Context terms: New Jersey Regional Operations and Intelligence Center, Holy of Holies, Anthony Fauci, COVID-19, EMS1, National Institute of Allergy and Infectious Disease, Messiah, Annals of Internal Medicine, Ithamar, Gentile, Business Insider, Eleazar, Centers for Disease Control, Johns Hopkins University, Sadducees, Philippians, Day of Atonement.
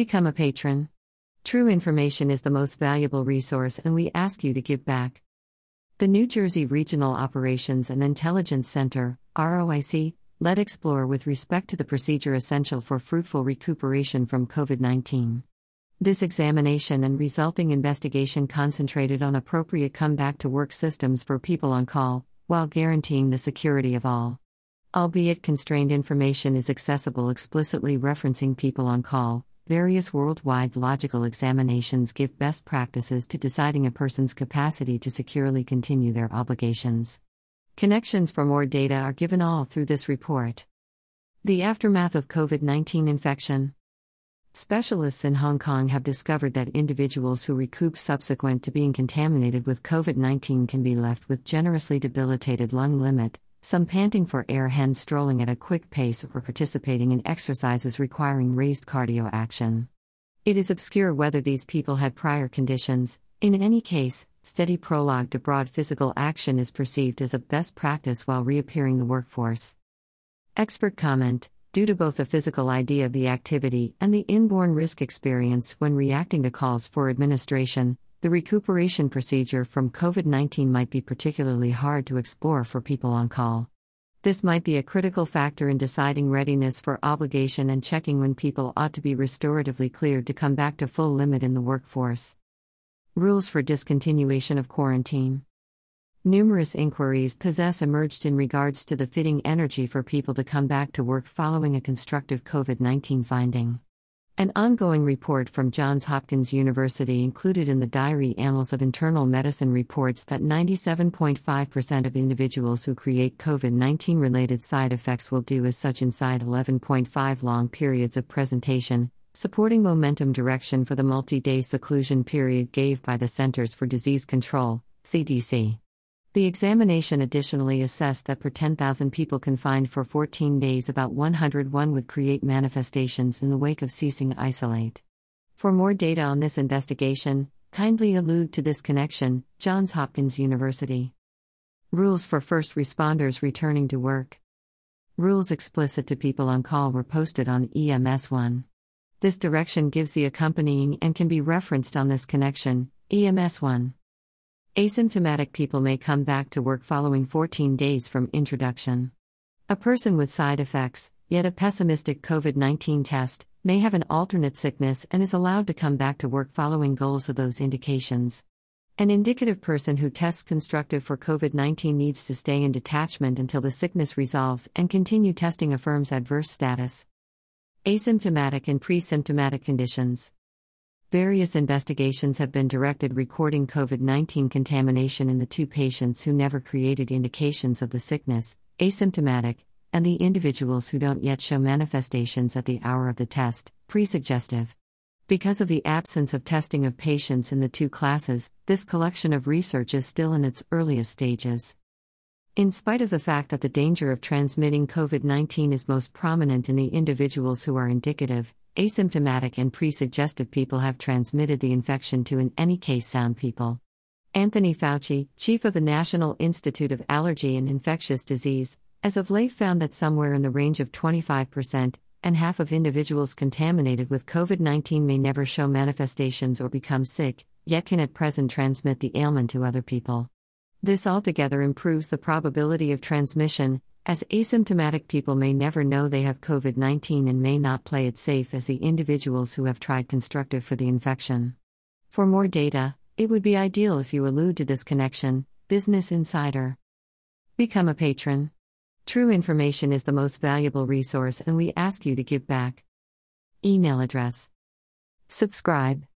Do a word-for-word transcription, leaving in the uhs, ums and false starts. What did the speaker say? Become a patron. True information is the most valuable resource, and we ask you to give back. The New Jersey Regional Operations and Intelligence Center, R O I C, led Explore with respect to the procedure essential for fruitful recuperation from COVID nineteen. This examination and resulting investigation concentrated on appropriate comeback-to-work systems for people on call, while guaranteeing the security of all. Albeit constrained information is accessible explicitly referencing people on call, various worldwide logical examinations give best practices to deciding a person's capacity to securely continue their obligations. Connections for more data are given all through this report. The aftermath of COVID nineteen infection. Specialists in Hong Kong have discovered that individuals who recoup subsequent to being contaminated with COVID nineteen can be left with generously debilitated lung limit, some panting for air, hens strolling at a quick pace, or participating in exercises requiring raised cardio action. It is obscure whether these people had prior conditions. In any case, steady prologue to broad physical action is perceived as a best practice while reappearing the workforce. Expert comment. Due to both the physical idea of the activity and the inborn risk experience when reacting to calls for administration, the recuperation procedure from COVID nineteen might be particularly hard to explore for people on call. This might be a critical factor in deciding readiness for obligation and checking when people ought to be restoratively cleared to come back to full limit in the workforce. Rules for discontinuation of quarantine. Numerous inquiries possess emerged in regards to the fitting energy for people to come back to work following a constructive COVID nineteen finding. An ongoing report from Johns Hopkins University included in the Diary Annals of Internal Medicine reports that ninety-seven point five percent of individuals who create COVID nineteen related side effects will do as such inside eleven point five long periods of presentation, supporting momentum direction for the multi-day seclusion period gave by the Centers for Disease Control, C D C. The examination additionally assessed that per ten thousand people confined for fourteen days, about one hundred one would create manifestations in the wake of ceasing isolate. For more data on this investigation, kindly allude to this connection, Johns Hopkins University. Rules for first responders returning to work. Rules explicit to people on call were posted on E M S one. This direction gives the accompanying and can be referenced on this connection, E M S one. Asymptomatic people may come back to work following fourteen days from introduction. A person with side effects, yet a pessimistic COVID nineteen test, may have an alternate sickness and is allowed to come back to work following goals of those indications. An indicative person who tests constructive for COVID nineteen needs to stay in detachment until the sickness resolves and continue testing affirms adverse status. Asymptomatic and pre-symptomatic conditions. Various investigations have been directed recording COVID nineteen contamination in the two patients who never created indications of the sickness, asymptomatic, and the individuals who don't yet show manifestations at the hour of the test, pre-suggestive. Because of the absence of testing of patients in the two classes, this collection of research is still in its earliest stages. In spite of the fact that the danger of transmitting COVID nineteen is most prominent in the individuals who are indicative, asymptomatic and pre-suggestive people have transmitted the infection to, in any case, sound people. Anthony Fauci, chief of the National Institute of Allergy and Infectious Disease, as of late found that somewhere in the range of twenty-five percent and half of individuals contaminated with COVID nineteen may never show manifestations or become sick, yet can at present transmit the ailment to other people. This altogether improves the probability of transmission, as asymptomatic people may never know they have COVID nineteen and may not play it safe as the individuals who have tried constructive for the infection. For more data, it would be ideal if you allude to this connection, Business Insider. Become a patron. True information is the most valuable resource, and we ask you to give back. Email address. Subscribe.